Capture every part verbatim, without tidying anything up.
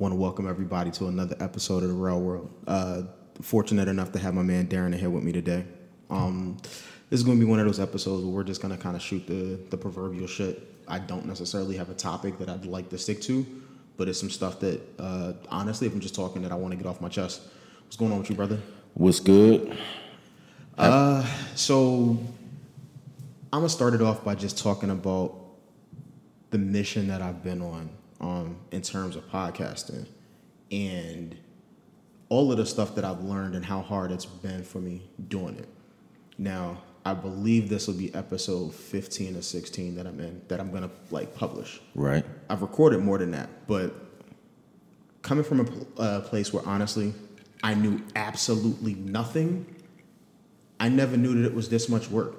want to welcome everybody to another episode of The Real World. Uh, fortunate enough to have my man Darren here with me today. Um, this is going to be one of those episodes where we're just going to kind of shoot the, the proverbial shit. I don't necessarily have a topic that I'd like to stick to, but it's some stuff that, uh, honestly, if I'm just talking that I want to get off my chest. What's going on with you, brother? What's good? Uh, so I'm going to start it off by just talking about the mission that I've been on um, in terms of podcasting and all of the stuff that I've learned and how hard it's been for me doing it. Now, I believe this will be episode fifteen or sixteen that I'm in, that I'm going to like publish. Right. I've recorded more than that, but coming from a pl- uh, place where honestly, I knew absolutely nothing. I never knew that it was this much work.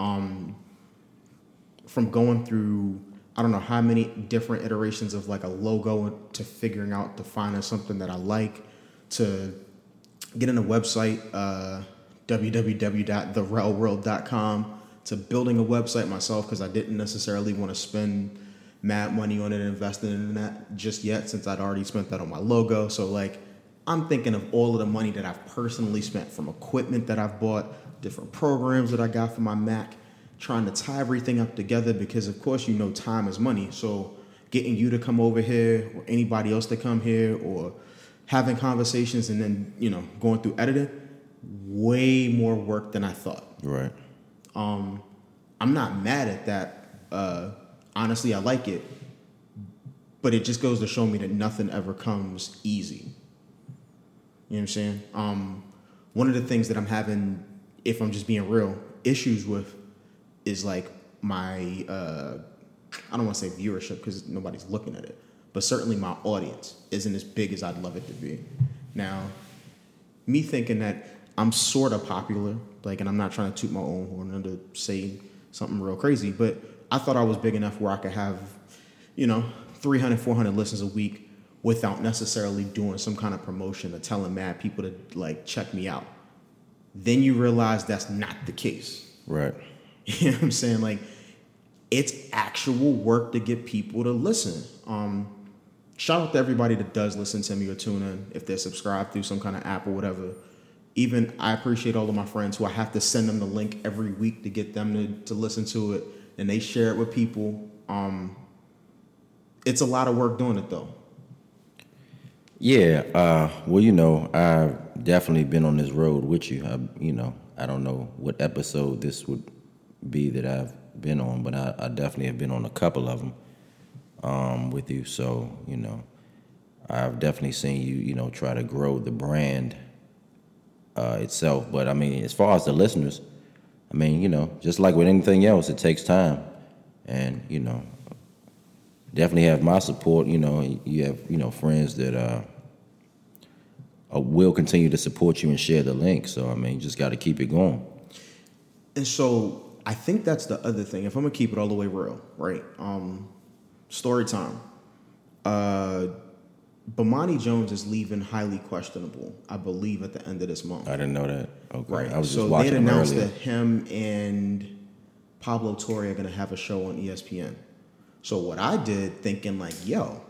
Um, from going through, I don't know how many different iterations of like a logo to figuring out, to finding something that I like, to getting a website, uh, w w w dot the rell world dot com, to building a website myself because I didn't necessarily want to spend mad money on it and investing in that just yet since I'd already spent that on my logo. So like I'm thinking of all of the money that I've personally spent from equipment that I've bought, different programs that I got for my Mac, trying to tie everything up together because of course you know time is money. So getting you to come over here or anybody else to come here or having conversations and then, you know, going through editing, way more work than I thought. Right. Um, I'm not mad at that. Uh, honestly, I like it. But it just goes to show me that nothing ever comes easy. You know what I'm saying? Um, one of the things that I'm having, if I'm just being real, issues with is like my, uh, I don't want to say viewership because nobody's looking at it. But certainly my audience isn't as big as I'd love it to be. Now, me thinking that I'm sort of popular, like, and I'm not trying to toot my own horn or to say something real crazy, but I thought I was big enough where I could have, you know, three hundred, four hundred listens a week without necessarily doing some kind of promotion or telling mad people to, like, check me out. Then you realize that's not the case. Right. You know what I'm saying? Like, it's actual work to get people to listen. Um, shout out to everybody that does listen to me or tune in, if they're subscribed through some kind of app or whatever. Even I appreciate all of my friends who I have to send them the link every week to get them to, to listen to it. And they share it with people. Um, it's a lot of work doing it, though. Yeah. Uh, well, you know, I've definitely been on this road with you. I, you know, I don't know what episode this would be that I've been on, but I, I definitely have been on a couple of them um, with you. So, you know, I've definitely seen you, you know, try to grow the brand Uh, itself. But I mean, as far as the listeners, I mean, you know, just like with anything else, it takes time. And, you know, definitely have my support. You know, you have, you know, friends that uh, will continue to support you and share the link. So, I mean, you just got to keep it going. And so I think that's the other thing. If I'm going to keep it all the way real, right? Um, story time. Uh Bomani Jones is leaving Highly Questionable, I believe, at the end of this month. I didn't know that. Okay. Right. I was so just watching him earlier. So they announced that him and Pablo Torre are going to have a show on E S P N. So what I did, thinking like, yo,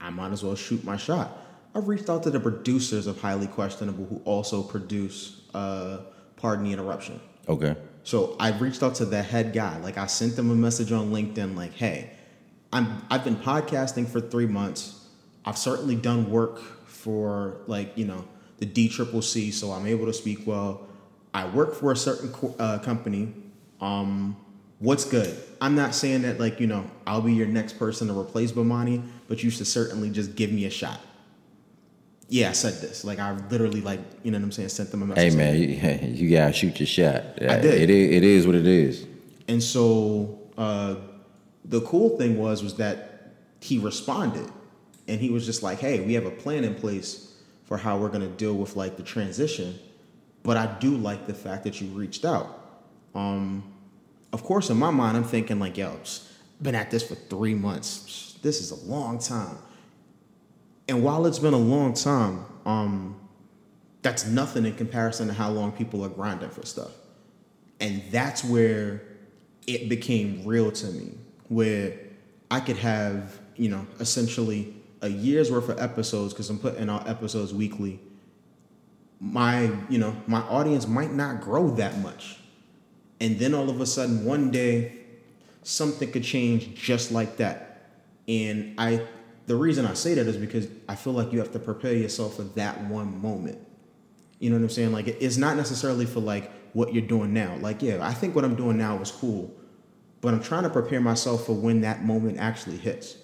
I might as well shoot my shot. I reached out to the producers of Highly Questionable, who also produce uh, Pardon the Interruption. Okay. So I reached out to the head guy. Like, I sent them a message on LinkedIn like, hey, I'm, I've been podcasting for three months. I've certainly done work for, like, you know, the D C C C, so I'm able to speak well. I work for a certain co- uh, company. Um, what's good? I'm not saying that, like, you know, I'll be your next person to replace Bomani, but you should certainly just give me a shot. Yeah, I said this. Like, I literally, like, you know what I'm saying, sent them a message. Hey, man, you, you got to shoot your shot. I did. It is, it is what it is. And so uh, the cool thing was was that he responded. And he was just like, hey, we have a plan in place for how we're going to deal with, like, the transition. But I do like the fact that you reached out. Um, of course, in my mind, I'm thinking, like, yo, I've been at this for three months. This is a long time. And while it's been a long time, um, that's nothing in comparison to how long people are grinding for stuff. And that's where it became real to me, where I could have, you know, essentially a year's worth of episodes, because I'm putting out episodes weekly, my, you know, my audience might not grow that much. And then all of a sudden, one day, something could change just like that. And I, the reason I say that is because I feel like you have to prepare yourself for that one moment. You know what I'm saying? Like, it's not necessarily for, like, what you're doing now. Like, yeah, I think what I'm doing now is cool, but I'm trying to prepare myself for when that moment actually hits.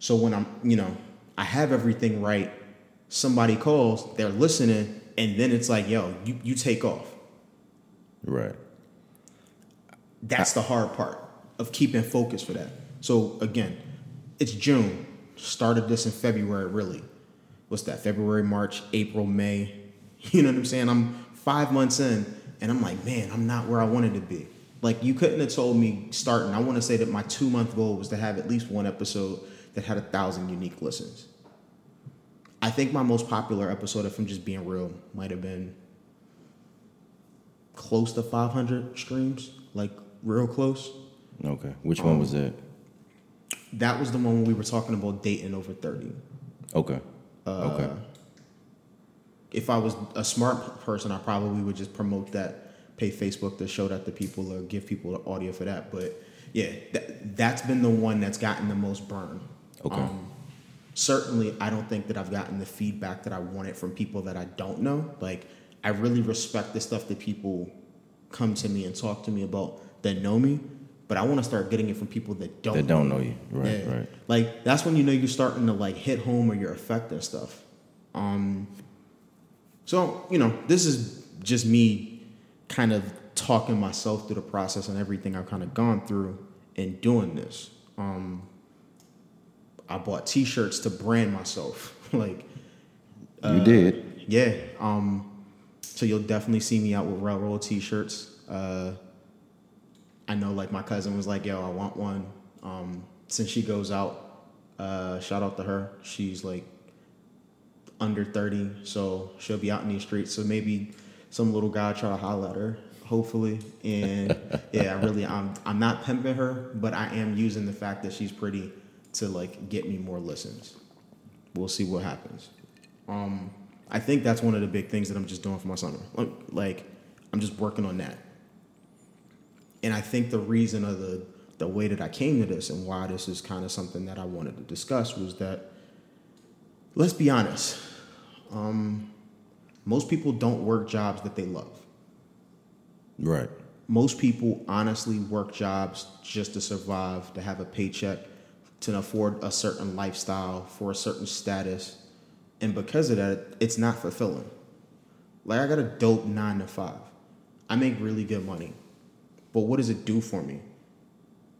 So when I'm, you know, I have everything right, somebody calls, they're listening, and then it's like, yo, you, you take off. Right. That's the hard part of keeping focus for that. So again, it's June. Started this in February, really. What's that? February, March, April, May. You know what I'm saying? I'm five months in, and I'm like, man, I'm not where I wanted to be. Like, you couldn't have told me starting. I want to say that my two-month goal was to have at least one episode that had a thousand unique listens. I think my most popular episode, if I'm just being real, might have been close to five hundred streams, like real close. Okay. Which um, one was that? That was the one where we were talking about dating over thirty. Okay. Uh, okay. If I was a smart person, I probably would just promote that, pay Facebook to show that to people or give people the audio for that. But yeah, that, that's been the one that's gotten the most burn. Okay. Um, certainly, I don't think that I've gotten the feedback that I wanted from people that I don't know. Like, I really respect the stuff that people come to me and talk to me about that know me, but I want to start getting it from people that don't, that don't know you. Right, yeah. Right. Like, that's when you know you're starting to, like, hit home or you're affecting stuff. Um, so, you know, this is just me kind of talking myself through the process and everything I've kind of gone through in doing this. Um, I bought T-shirts to brand myself. like uh, You did? Yeah. Um, so you'll definitely see me out with Railroad T-shirts. Uh, I know, like, my cousin was like, yo, I want one. Um, since she goes out, uh, shout out to her. She's, like, under thirty, so she'll be out in these streets. So maybe some little guy try to holler at her, hopefully. And, yeah, I really, I'm, I'm not pimping her, but I am using the fact that she's pretty to, like, get me more listens. We'll see what happens. Um, I think that's one of the big things that I'm just doing for my summer. Like, I'm just working on that. And I think the reason of the, the way that I came to this and why this is kind of something that I wanted to discuss was that, let's be honest, um, most people don't work jobs that they love. Right. Most people honestly work jobs just to survive, to have a paycheck, to afford a certain lifestyle, for a certain status. And because of that, it's not fulfilling. Like, I got a dope nine to five. I make really good money. But what does it do for me?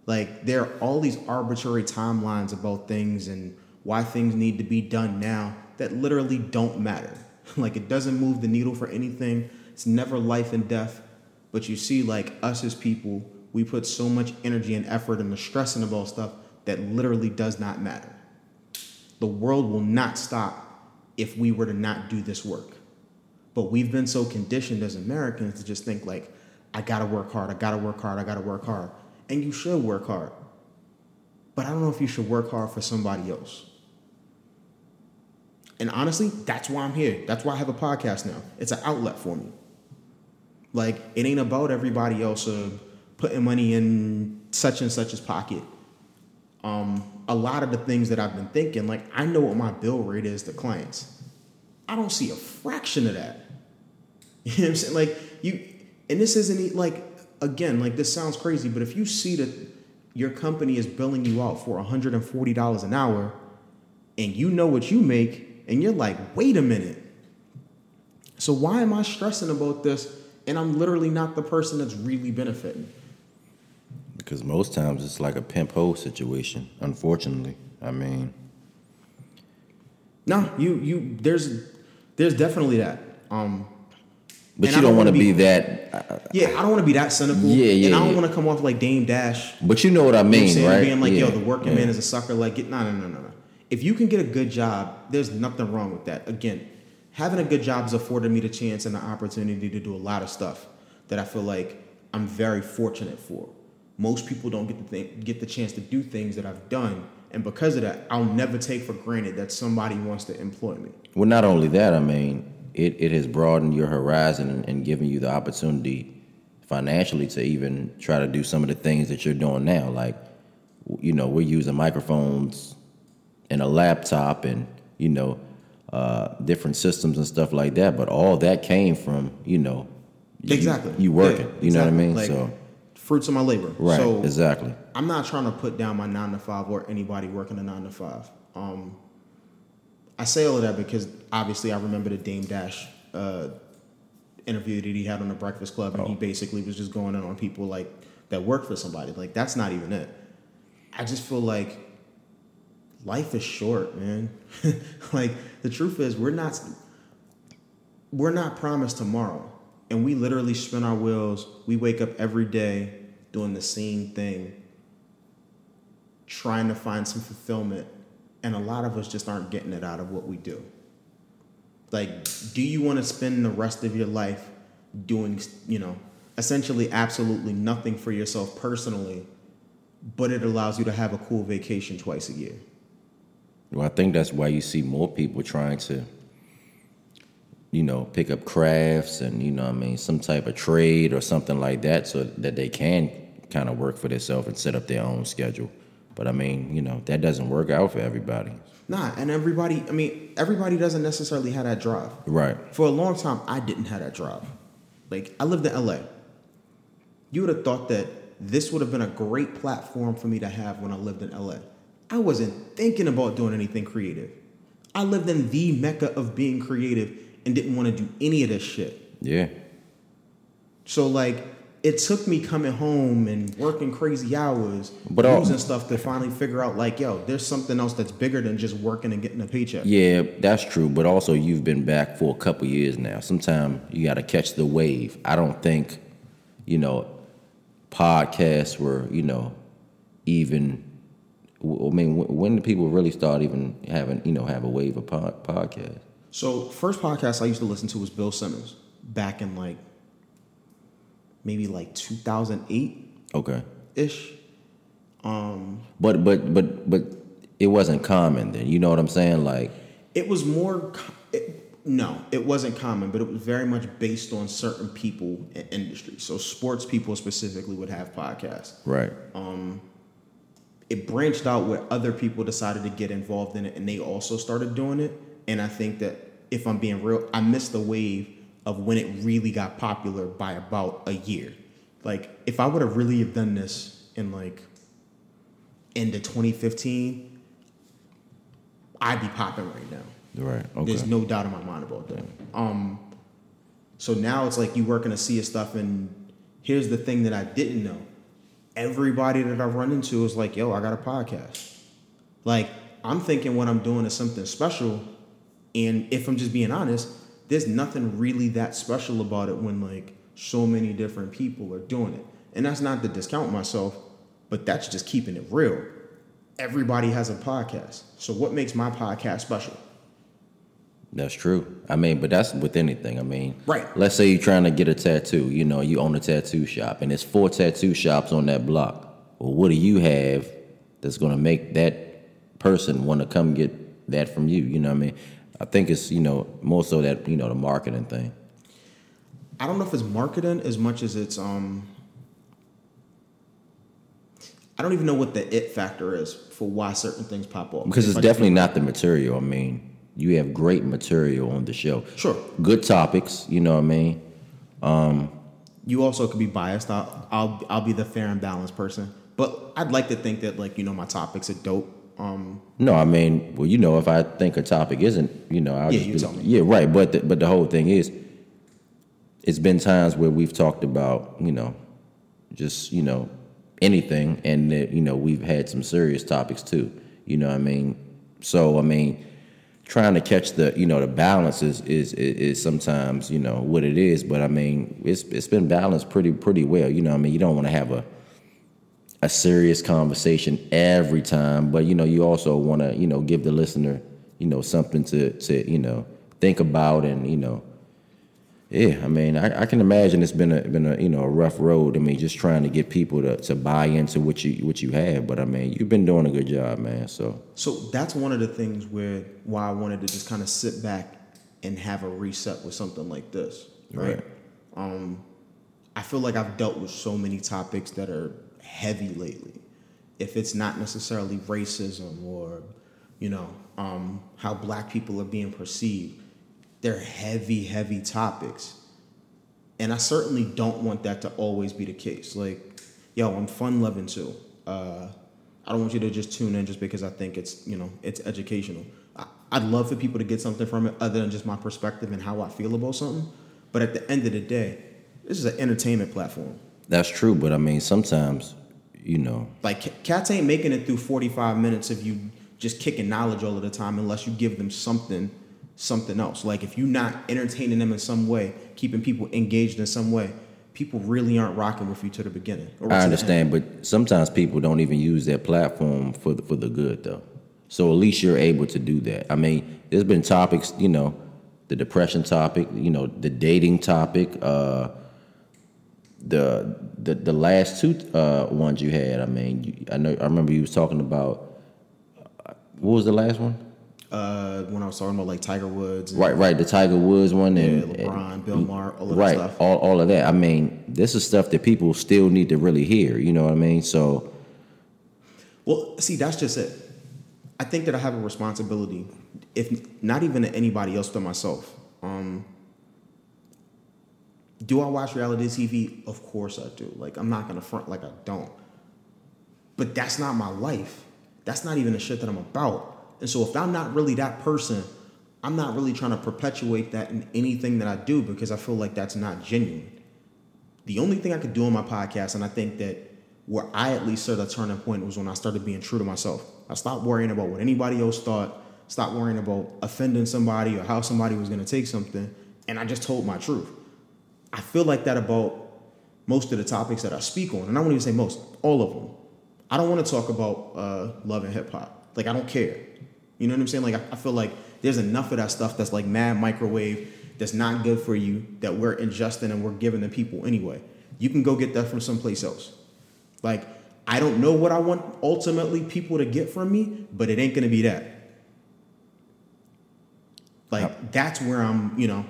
Like, there are all these arbitrary timelines about things and why things need to be done now that literally don't matter. Like, it doesn't move the needle for anything. It's never life and death. But you see, like, us as people, we put so much energy and effort into stressing about stuff that literally does not matter. The world will not stop if we were to not do this work. But we've been so conditioned as Americans to just think, like, I gotta work hard, I gotta work hard, I gotta work hard. And you should work hard. But I don't know if you should work hard for somebody else. And honestly, that's why I'm here. That's why I have a podcast now. It's an outlet for me. Like, it ain't about everybody else uh, putting money in such and such's pocket. Um, a lot of the things that I've been thinking, like, I know what my bill rate is to clients. I don't see a fraction of that. You know what I'm saying? Like, you... And this isn't, like, again, like, this sounds crazy, but if you see that your company is billing you out for one hundred forty dollars an hour and you know what you make and you're like, wait a minute. So why am I stressing about this? And I'm literally not the person that's really benefiting. Because most times it's like a pimp hoe situation, unfortunately. I mean. No, you, you, there's, there's definitely that. Um. But and you don't, don't want to be, be that... Uh, yeah, I don't want to be that cynical. Yeah, yeah, and I don't yeah. want to come off like Dame Dash. But you know what I mean, you know what right? Being like, yeah, yo, the working yeah. man is a sucker. Like, no, no, no, no, no. If you can get a good job, there's nothing wrong with that. Again, having a good job has afforded me the chance and the opportunity to do a lot of stuff that I feel like I'm very fortunate for. Most people don't get the, th- get the chance to do things that I've done And because of that, I'll never take for granted that somebody wants to employ me. Well, not only that, I mean, it, it has broadened your horizon and, and given you the opportunity financially to even try to do some of the things that you're doing now. Like, you know, we're using microphones and a laptop and, you know, uh, different systems and stuff like that. But all that came from, you know, exactly you, you working. Yeah, you exactly. know what I mean? Like, so fruits of my labor. Right. So exactly. I'm not trying to put down my nine to five or anybody working a nine to five. Um, I say all of that because obviously I remember the Dame Dash uh, interview that he had on The Breakfast Club, and oh. he basically was just going in on people like that work for somebody. Like, that's not even it. I just feel like life is short, man. Like, the truth is, we're not we're not promised tomorrow. And we literally spin our wheels. We wake up every day doing the same thing, trying to find some fulfillment. And a lot of us just aren't getting it out of what we do. Like, do you want to spend the rest of your life doing, you know, essentially absolutely nothing for yourself personally, but it allows you to have a cool vacation twice a year? Well, I think that's why you see more people trying to, you know, pick up crafts and, you know what I mean, some type of trade or something like that, so that they can kind of work for themselves and set up their own schedule. But, I mean, you know, that doesn't work out for everybody. Nah, and everybody, I mean, everybody doesn't necessarily have that drive. Right. For a long time, I didn't have that drive. Like, I lived in L A. You would have thought that this would have been a great platform for me to have when I lived in L A. I wasn't thinking about doing anything creative. I lived in the mecca of being creative and didn't want to do any of this shit. Yeah. So, like, it took me coming home and working crazy hours, but losing all, stuff to finally figure out, like, yo, there's something else that's bigger than just working and getting a paycheck. Yeah, that's true. But also, you've been back for a couple years now. Sometimes you got to catch the wave. I don't think, you know, podcasts were, you know, even... I mean, when did people really start even having, you know, have a wave of pod, podcasts? So, first podcast I used to listen to was Bill Simmons back in, like, maybe like two thousand eight. Okay. Ish. Um, but but but but it wasn't common then. You know what I'm saying? Like, it was more. It, no, it wasn't common, but it was very much based on certain people and industries. So sports people specifically would have podcasts. Right. Um, it branched out where other people decided to get involved in it, and they also started doing it. And I think that, if I'm being real, I missed the wave of when it really got popular by about a year. Like, if I would have really have done this in, like, into twenty fifteen, I'd be popping right now. Right. Okay. There's no doubt in my mind about that. Um, so now it's like you work in a sea of stuff, and here's the thing that I didn't know. Everybody that I run into is like, yo, I got a podcast. Like, I'm thinking what I'm doing is something special, and if I'm just being honest, there's nothing really that special about it when, like, so many different people are doing it. And that's not to discount myself, but that's just keeping it real. Everybody has a podcast. So what makes my podcast special? That's true. I mean, but that's with anything. I mean, right. Let's say you're trying to get a tattoo. You know, you own a tattoo shop, and there's four tattoo shops on that block. Well, what do you have that's going to make that person want to come get that from you? You know what I mean? I think it's, you know, more so that, you know, the marketing thing. I don't know if it's marketing as much as it's, um, I don't even know what the it factor is for why certain things pop up. Because it's definitely not the material. I mean, you have great material on the show. Sure. Good topics, you know what I mean? Um, you also could be biased. I'll, I'll, I'll be the fair and balanced person. But I'd like to think that, like, you know, my topics are dope. Um, no, I mean, well, you know, if I think a topic isn't, you know, I'll yeah, just be, tell me. Yeah, right. But the, but the whole thing is, it's been times where we've talked about, you know, just, you know, anything. And, that, you know, we've had some serious topics too. You know what I mean? So, I mean, trying to catch the, you know, the balance is, is, is sometimes, you know, what it is. But I mean, it's, it's been balanced pretty, pretty well. You know what I mean? You don't want to have a, a serious conversation every time, but, you know, you also want to, you know, give the listener, you know, something to, to, you know, think about and, you know, Yeah, I mean, I, I can imagine it's been a been a you know a rough road. I mean, just trying to get people to, to buy into what you what you have. But I mean, you've been doing a good job, man. So so that's one of the things where why I wanted to just kind of sit back and have a reset with something like this, right? right. Um, I feel like I've dealt with so many topics that are heavy lately. If it's not necessarily racism or you know um, how black people are being perceived. They're heavy, heavy topics. And I certainly don't want that to always be the case. Like, yo, I'm fun-loving too. Uh, I don't want you to just tune in just because I think it's, you know, it's educational. I- I'd love for people to get something from it other than just my perspective and how I feel about something. But at the end of the day, this is an entertainment platform. That's true, but I mean, sometimes, you know. Like, cats ain't making it through forty-five minutes of you just kicking knowledge all of the time unless you give them something something else. Like if you're not entertaining them in some way, keeping people engaged in some way, people really aren't rocking with you to the beginning. Or I understand, but sometimes people don't even use that platform for the, for the good though. So at least you're able to do that. I mean, there's been topics, you know, the depression topic, you know, the dating topic, uh, the the the last two uh, ones you had. I mean, you, I know I remember you was talking about uh, what was the last one? Uh, when I was talking about like Tiger Woods, and, right, right, the Tiger Woods one, and yeah, LeBron, and, Bill Maher, all of right, that stuff, all all of that. I mean, this is stuff that people still need to really hear. You know what I mean? So, well, see, that's just it. I think that I have a responsibility, if not even to anybody else, to myself. Um, do I watch reality T V? Of course I do. Like, I'm not gonna front like I don't. But that's not my life. That's not even the shit that I'm about. And so if I'm not really that person, I'm not really trying to perpetuate that in anything that I do because I feel like that's not genuine. The only thing I could do on my podcast, and I think that where I at least set a turning point was when I started being true to myself. I stopped worrying about what anybody else thought, stopped worrying about offending somebody or how somebody was going to take something, and I just told my truth. I feel like that about most of the topics that I speak on, and I won't even say most, all of them. I don't want to talk about uh, love and hip-hop. Like, I don't care. You know what I'm saying? Like, I feel like there's enough of that stuff that's like mad microwave that's not good for you that we're ingesting and we're giving to people anyway. You can go get that from someplace else. Like, I don't know what I want ultimately people to get from me, but it ain't going to be that. Like, that's where I'm, you know.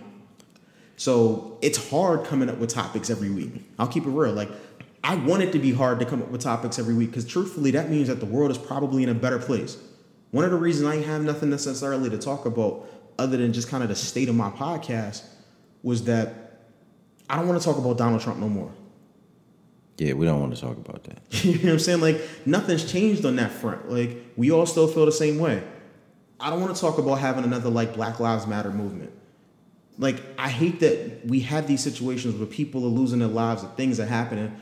So it's hard coming up with topics every week. I'll keep it real. Like, I want it to be hard to come up with topics every week because truthfully, that means that the world is probably in a better place. One of the reasons I ain't have nothing necessarily to talk about other than just kind of the state of my podcast was that I don't want to talk about Donald Trump no more. Yeah, we don't want to talk about that. You know what I'm saying? Like, nothing's changed on that front. Like, we all still feel the same way. I don't want to talk about having another, like, Black Lives Matter movement. Like, I hate that we have these situations where people are losing their lives and things are happening,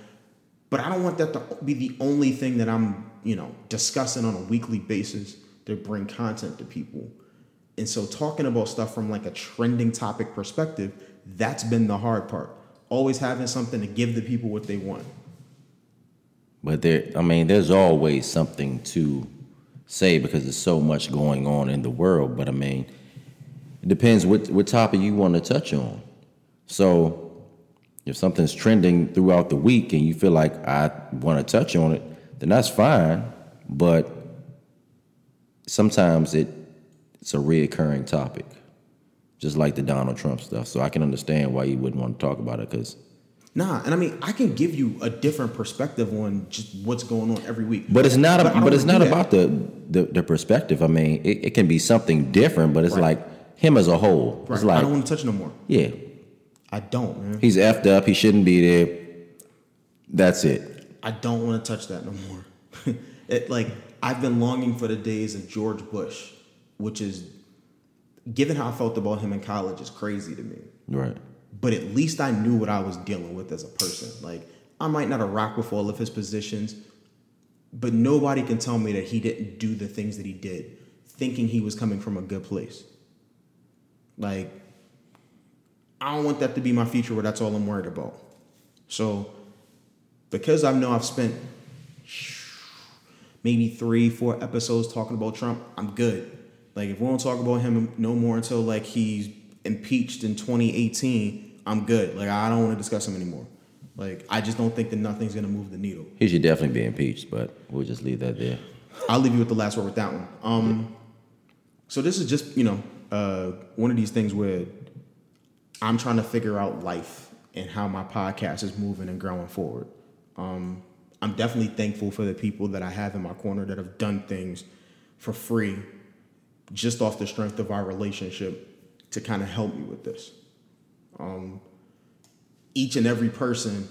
but I don't want that to be the only thing that I'm, you know, discussing on a weekly basis. They bring content to people. And so talking about stuff from like a trending topic perspective, that's been the hard part. Always having something to give the people what they want. But there, I mean, there's always something to say because there's so much going on in the world. But I mean, it depends what, what topic you want to touch on. So if something's trending throughout the week and you feel like I want to touch on it, then that's fine. But sometimes it it's a reoccurring topic, just like the Donald Trump stuff. So I can understand why you wouldn't want to talk about it. Cause nah, and I mean I can give you a different perspective on just what's going on every week. But it's not. But, a, but it's not about the, the the perspective. I mean, it, it can be something different, but it's right. Like him as a whole. Right. It's like, I don't want to touch no more. Yeah, I don't. Man. He's effed up. He shouldn't be there. That's it. I don't want to touch that no more. It like. I've been longing for the days of George Bush, which is, given how I felt about him in college, is crazy to me. Right. But at least I knew what I was dealing with as a person. Like, I might not have rocked with all of his positions, but nobody can tell me that he didn't do the things that he did, thinking he was coming from a good place. Like, I don't want that to be my future where that's all I'm worried about. So, because I know I've spent maybe three, four episodes talking about Trump, I'm good. Like, if we don't talk about him no more until, like, he's impeached in twenty eighteen, I'm good. Like, I don't want to discuss him anymore. Like, I just don't think that nothing's going to move the needle. He should definitely be impeached, but we'll just leave that there. I'll leave you with the last word with that one. Um, yeah. So this is just, you know, uh, one of these things where I'm trying to figure out life and how my podcast is moving and growing forward. Um, I'm definitely thankful for the people that I have in my corner that have done things for free just off the strength of our relationship to kind of help me with this. Um, each and every person,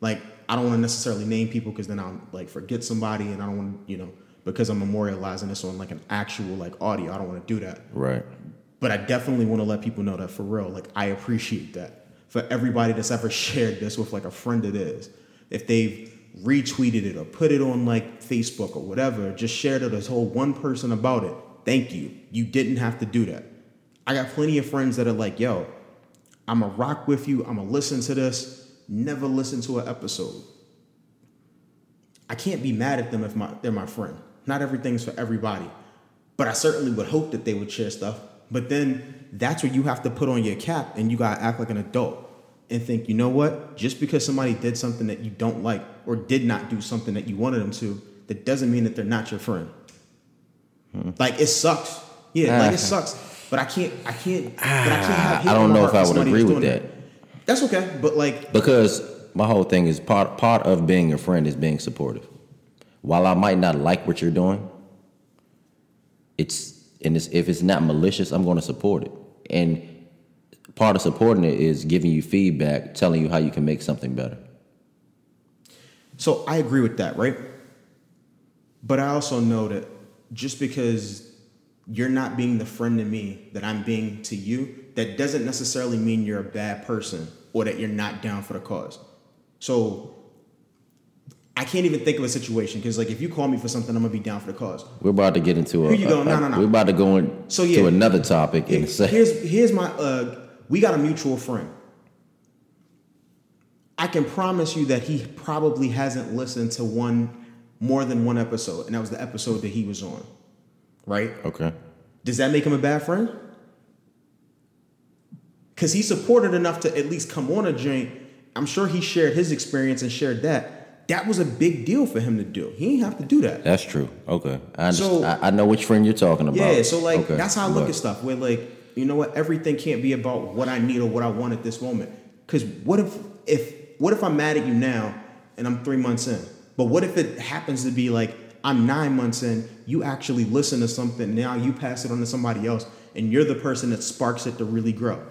like, I don't want to necessarily name people because then I'll like forget somebody, and I don't want to, you know, because I'm memorializing this on like an actual like audio, I don't want to do that. Right. But I definitely want to let people know that for real, like, I appreciate that. For everybody that's ever shared this with like a friend of theirs, if they've retweeted it or put it on like Facebook or whatever, just shared it or told one person about it, thank you. You didn't have to do that. I got plenty of friends that are like, yo, I'm going to rock with you. I'm going to listen to this. Never listen to an episode. I can't be mad at them if my, they're my friend. Not everything's for everybody. But I certainly would hope that they would share stuff. But then that's where you have to put on your cap and you got to act like an adult and think, you know what? Just because somebody did something that you don't like or did not do something that you wanted them to, that doesn't mean that they're not your friend. Hmm. Like, it sucks. Yeah, like, it sucks. But I can't, I can't, but I can't have hate I don't know if I would agree with that. It. That's okay, but like... Because my whole thing is part part of being a friend is being supportive. While I might not like what you're doing, it's and it's, if it's not malicious, I'm going to support it. And part of supporting it is giving you feedback, telling you how you can make something better. So I agree with that, right? But I also know that just because you're not being the friend to me that I'm being to you, that doesn't necessarily mean you're a bad person or that you're not down for the cause. So I can't even think of a situation because, like, if you call me for something, I'm gonna be down for the cause. We're about to get into a. Here you go. A, no, no, no. We're about to go into so, yeah, another topic. Here, in a second. Here's here's my. Uh, we got a mutual friend. I can promise you that he probably hasn't listened to one more than one episode, and that was the episode that he was on. Right. Okay. Does that make him a bad friend? Because he supported enough to at least come on a joint. I'm sure he shared his experience and shared that. That was a big deal for him to do. He didn't have to do that. That's true. Okay. I so, I, I know which friend you're talking about. Yeah, so like, okay. That's how I look but. at stuff. Where like, you know what? Everything can't be about what I need or what I want at this moment. Because what if, if, what if I'm mad at you now and I'm three months in? But what if it happens to be like, I'm nine months in, you actually listen to something, now you pass it on to somebody else, and you're the person that sparks it to really grow.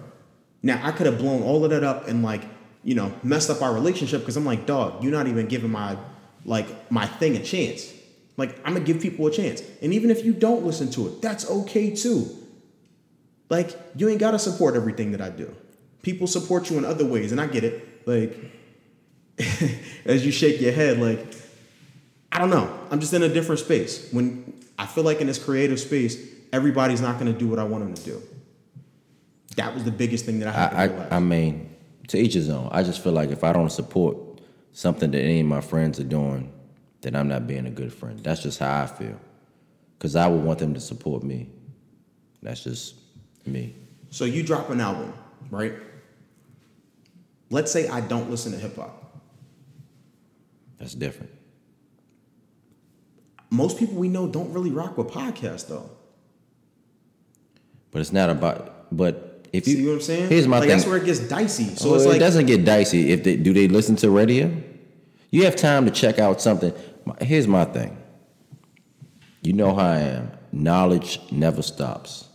Now, I could have blown all of that up and, like, you know, messed up our relationship because I'm like, dog, you're not even giving my, like, my thing a chance. Like, I'm going to give people a chance. And even if you don't listen to it, that's okay, too. Like, you ain't got to support everything that I do. People support you in other ways, and I get it. Like, as you shake your head, like, I don't know. I'm just in a different space. When I feel like in this creative space, everybody's not going to do what I want them to do. That was the biggest thing that I had I, to realize. I, I mean, to each his own. I just feel like if I don't support something that any of my friends are doing, then I'm not being a good friend. That's just how I feel. Because I would want them to support me. That's just me. So you drop an album, right? Let's say I don't listen to hip-hop. That's different. Most people we know don't really rock with podcasts, though. But it's not about... But if you... See what I'm saying? Here's my like, thing. That's where it gets dicey. So well, it's like, it doesn't get dicey. If they, do they listen to radio? You have time to check out something. Here's my thing. You know how I am. Knowledge never stops.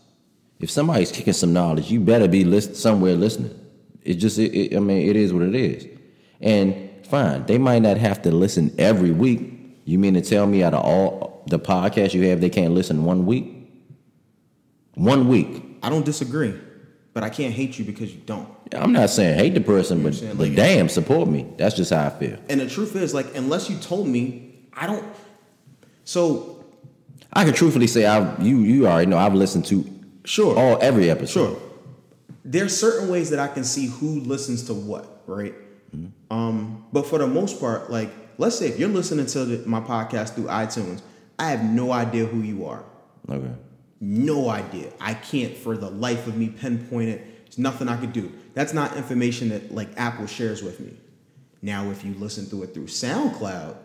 If somebody's kicking some knowledge, you better be list- somewhere listening. It just... It, it, I mean, it is what it is. And fine, they might not have to listen every week. You mean to tell me out of all the podcasts you have, they can't listen one week? One week. I don't disagree, but I can't hate you because you don't. I'm not saying hate the person, you but, but like, damn, support me. That's just how I feel. And the truth is, like, unless you told me, I don't. So I can truthfully say I you you already know I've listened to sure all every episode. Sure. There's certain ways that I can see who listens to what, right? Mm-hmm. Um, but for the most part, like. Let's say if you're listening to the, my podcast through iTunes, I have no idea who you are. Okay. No idea. I can't for the life of me pinpoint it. There's nothing I could do. That's not information that like Apple shares with me. Now, if you listen to it through SoundCloud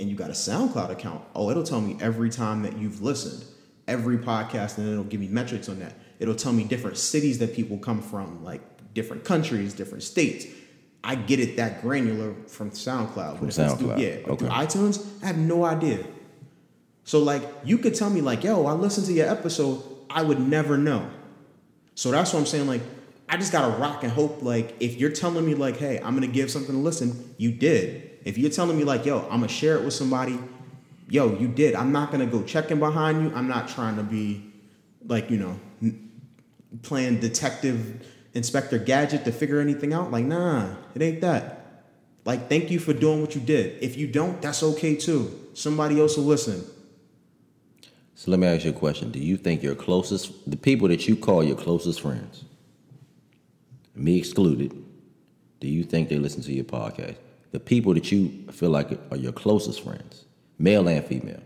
and you got a SoundCloud account, oh, it'll tell me every time that you've listened, every podcast, and it'll give me metrics on that. It'll tell me different cities that people come from, like different countries, different states. I get it that granular from SoundCloud. From SoundCloud. Do, yeah, okay. Through iTunes, I have no idea. So like, you could tell me like, yo, I listened to your episode. I would never know. So that's what I'm saying. Like, I just gotta rock and hope. Like, if you're telling me like, hey, I'm gonna give something to listen, you did. If you're telling me like, yo, I'm gonna share it with somebody, yo, you did. I'm not gonna go checking behind you. I'm not trying to be like, you know, playing detective Inspector Gadget to figure anything out. Like, nah, it ain't that. Like, thank you for doing what you did. If you don't, that's okay too. Somebody else will listen. So let me ask you a question. Do you think your closest, the people that you call your closest friends, me excluded, do you think they listen to your podcast? The people that you feel like are your closest friends, male and female.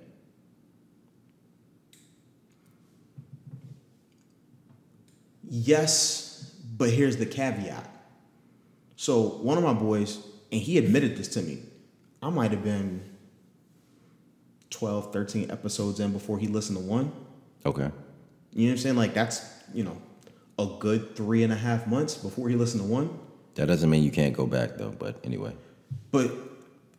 Yes, but here's the caveat. So one of my boys, and he admitted this to me, I might have been twelve, thirteen episodes in before he listened to one. Okay. You know what I'm saying? Like, that's, you know, a good three and a half months before he listened to one. That doesn't mean you can't go back, though, but anyway. But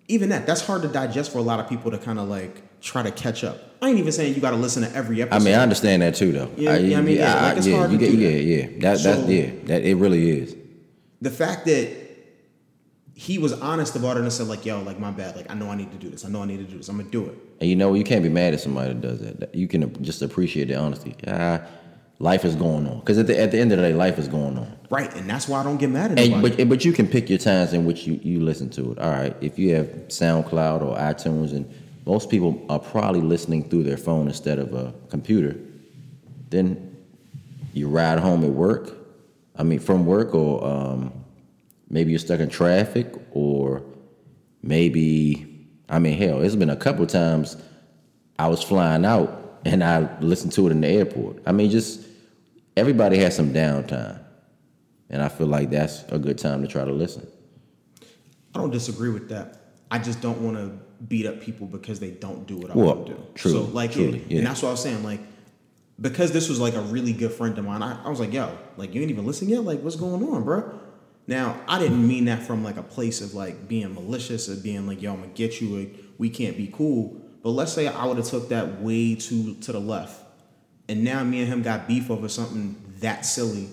even that, that's hard to digest for a lot of people to kind of, like, try to catch up. I ain't even saying you got to listen to every episode. I mean, I understand that, too, though. Yeah, I, yeah I mean, yeah. I, like, it's yeah, hard to get, do yeah, that. Yeah, yeah. That, so, that, yeah. That, it really is. The fact that he was honest about it and said, like, yo, like, my bad. Like, I know I need to do this. I know I need to do this. I'm going to do it. And, you know, you can't be mad at somebody that does that. You can just appreciate the honesty. Ah, life is going on. Because at the, at the end of the day, life is going on. Right, and that's why I don't get mad at anybody. But, but you can pick your times in which you, you listen to it. All right, if you have SoundCloud or iTunes, and most people are probably listening through their phone instead of a computer, then you ride home at work. I mean, from work, or um, maybe you're stuck in traffic, or maybe... I mean, hell, it's been a couple of times I was flying out and I listened to it in the airport. I mean, just everybody has some downtime. And I feel like that's a good time to try to listen. I don't disagree with that. I just don't want to beat up people because they don't do what I well, want to do. True. So, like, truly, yeah. And that's what I was saying. Like, because this was like a really good friend of mine, I, I was like, yo, like, you ain't even listening yet? Like, what's going on, bro? Now, I didn't mean that from, like, a place of, like, being malicious or being like, yo, I'm going to get you, like, we can't be cool. But let's say I would have took that way too to the left. And now me and him got beef over something that silly,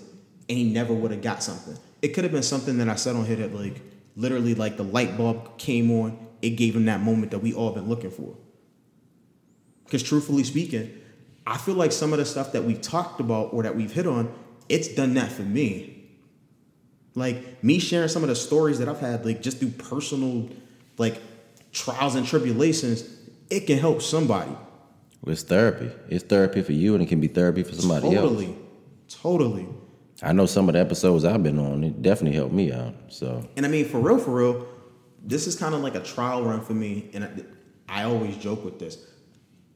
and he never would have got something. It could have been something that I said on here that, like, literally, like, the light bulb came on. It gave him that moment that we all been looking for. Because truthfully speaking, I feel like some of the stuff that we've talked about or that we've hit on, it's done that for me. Like, me sharing some of the stories that I've had, like, just through personal, like, trials and tribulations, it can help somebody. Well, it's therapy. It's therapy for you, and it can be therapy for somebody totally. else. Totally. Totally. I know some of the episodes I've been on, it definitely helped me out, so. And I mean, for real, for real, this is kind of like a trial run for me, and I, I always joke with this.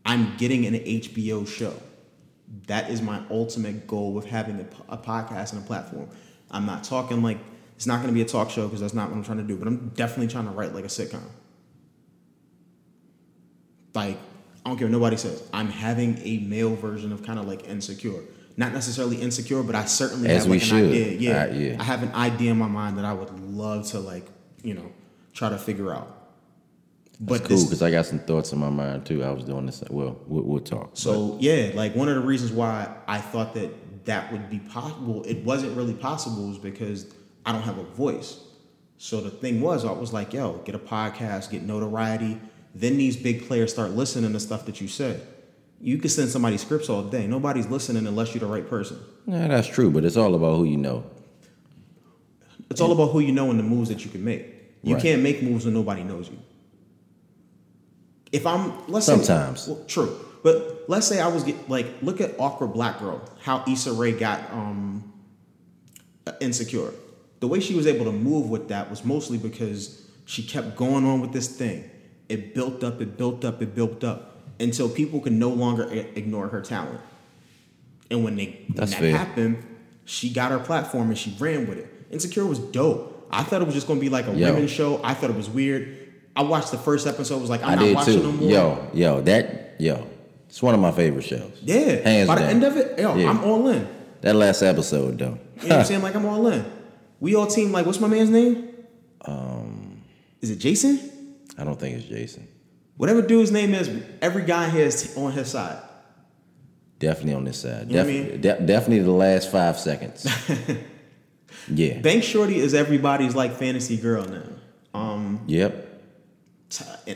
I'm getting an H B O show. That is my ultimate goal with having a, a podcast and a platform. I'm not talking like, it's not going to be a talk show because that's not what I'm trying to do, but I'm definitely trying to write like a sitcom. Like, I don't care what nobody says. I'm having a male version of kind of like Insecure. Not necessarily Insecure, but I certainly As have like an should. idea. Yeah. Uh, yeah. I have an idea in my mind that I would love to, like, you know, try to figure out. That's but cool, because I got some thoughts in my mind too. I was doing this. Well, we'll, we'll talk. So but. yeah, like one of the reasons why I thought that that would be possible, it wasn't really possible, was because I don't have a voice. So the thing was, I was like, yo, get a podcast, get notoriety. Then these big players start listening to stuff that you said. You could send somebody scripts all day. Nobody's listening unless you're the right person. Yeah, that's true, but it's all about who you know. It's all about who you know and the moves that you can make. You right. can't make moves when nobody knows you. If I'm, let's Sometimes. say... Well, true. But let's say I was get, like, look at Awkward Black Girl, how Issa Rae got um, Insecure. The way she was able to move with that was mostly because she kept going on with this thing. It built up, it built up, it built up until people could no longer ignore her talent. And when, they, when that fair. happened, She got her platform and she ran with it. Insecure was dope. I thought it was just going to be like a yo. women's show. I thought it was weird. I watched the first episode. Was like, I'm I not watching too. no more. Yo, yo, that, yo. It's one of my favorite shows. Yeah. Hands By down. the end of it, yo, yeah. I'm all in. That last episode, though. You know what I'm saying? Like, I'm all in. We all team, like, what's my man's name? Um, Is it Jason? I don't think it's Jason. Whatever dude's name is, every guy here is on his side. Definitely on this side. You Def- know what I mean? de- definitely the last five seconds. Yeah. Bank Shorty is everybody's, like, fantasy girl now. Um, yep.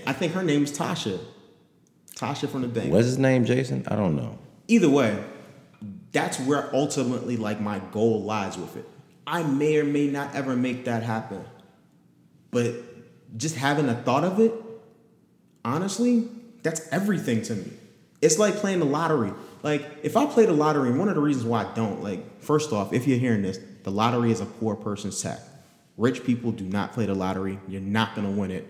I think her name is Tasha. Tasha from the Bank. What's his name, Jason? I don't know. Either way, that's where ultimately, like, my goal lies with it. I may or may not ever make that happen. But just having a thought of it, honestly, that's everything to me. It's like playing the lottery. Like, if I play the lottery, one of the reasons why I don't, like, first off, if you're hearing this, the lottery is a poor person's tack. Rich people do not play the lottery. You're not going to win it.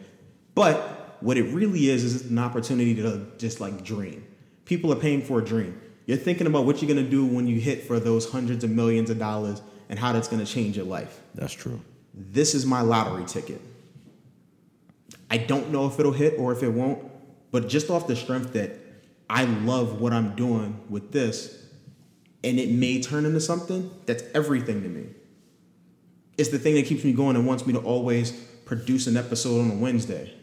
But what it really is is an opportunity to just, like, dream. People are paying for a dream. You're thinking about what you're going to do when you hit for those hundreds of millions of dollars and how that's going to change your life. That's true. This is my lottery ticket. I don't know if it'll hit or if it won't, but just off the strength that I love what I'm doing with this and it may turn into something, that's everything to me. It's the thing that keeps me going and wants me to always produce an episode on a Wednesday.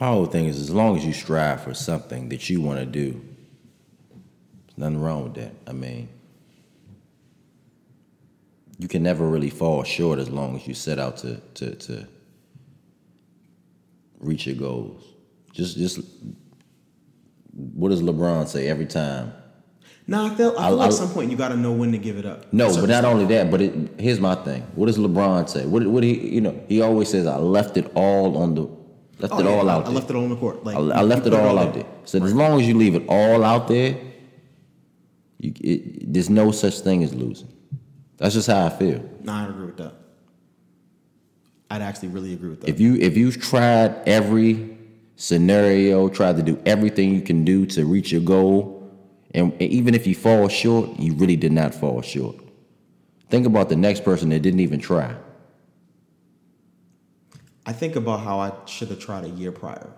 My whole thing is, as long as you strive for something that you want to do, there's nothing wrong with that. I mean, you can never really fall short as long as you set out to to to reach your goals. Just just what does LeBron say every time? No, I feel, I feel I, like at some point you got to know when to give it up. No, but not only that, but it, here's my thing. What does LeBron say? What what he you know he always says, I left it all on the left oh, it yeah, all out. I there. left it all on the court. Like I, I left it all, it all out there. there. So right. As long as you leave it all out there, you, it, there's no such thing as losing. That's just how I feel. No, I agree with that. I'd actually really agree with that. If you if you've tried every scenario, tried to do everything you can do to reach your goal. And even if you fall short, you really did not fall short. Think about the next person that didn't even try. I think about how I should have tried a year prior.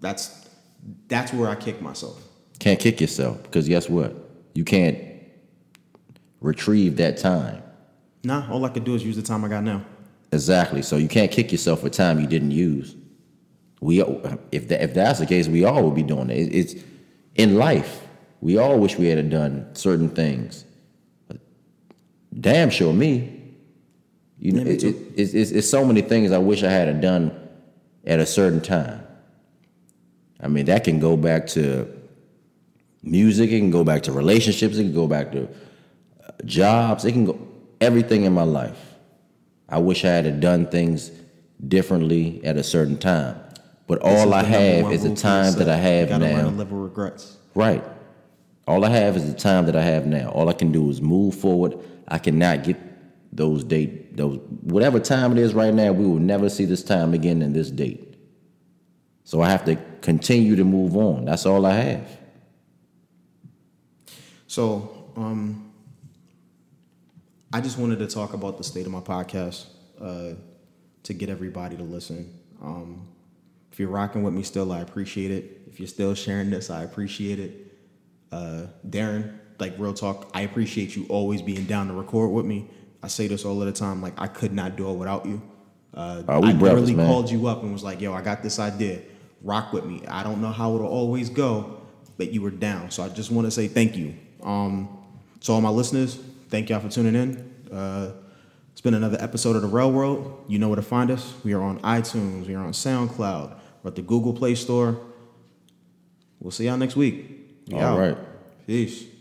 That's that's where I kick myself. Can't kick yourself, because guess what? You can't retrieve that time. Nah, all I could do is use the time I got now. Exactly. So you can't kick yourself for time you didn't use. We, if that, if that's the case, we all would be doing it. It's in life. We all wish we had done certain things. But damn sure me. You know, it, it, it's, it's, it's so many things I wish I had done at a certain time. I mean, that can go back to music. It can go back to relationships. It can go back to jobs. It can go everything in my life. I wish I had done things differently at a certain time. But all I have is the time that I have now. You gotta learn to live with regrets. Right. All I have is the time that I have now. All I can do is move forward. I cannot get those date, those whatever time it is right now, we will never see this time again and this date. So I have to continue to move on. That's all I have. So um, I just wanted to talk about the state of my podcast uh, to get everybody to listen. Um, if you're rocking with me still, I appreciate it. If you're still sharing this, I appreciate it. Uh, Darren, like real talk, I appreciate you always being down to record with me. I say this all of the time, like I could not do it without you. Uh, I literally called you up and was like, yo, I got this idea. Rock with me. I don't know how it'll always go, but you were down. So I just want to say thank you. Um, to all my listeners, thank y'all for tuning in. Uh, it's been another episode of The Real World. You know where to find us. We are on iTunes. We are on SoundCloud. We're at the Google Play Store. We'll see y'all next week. All right. Peace.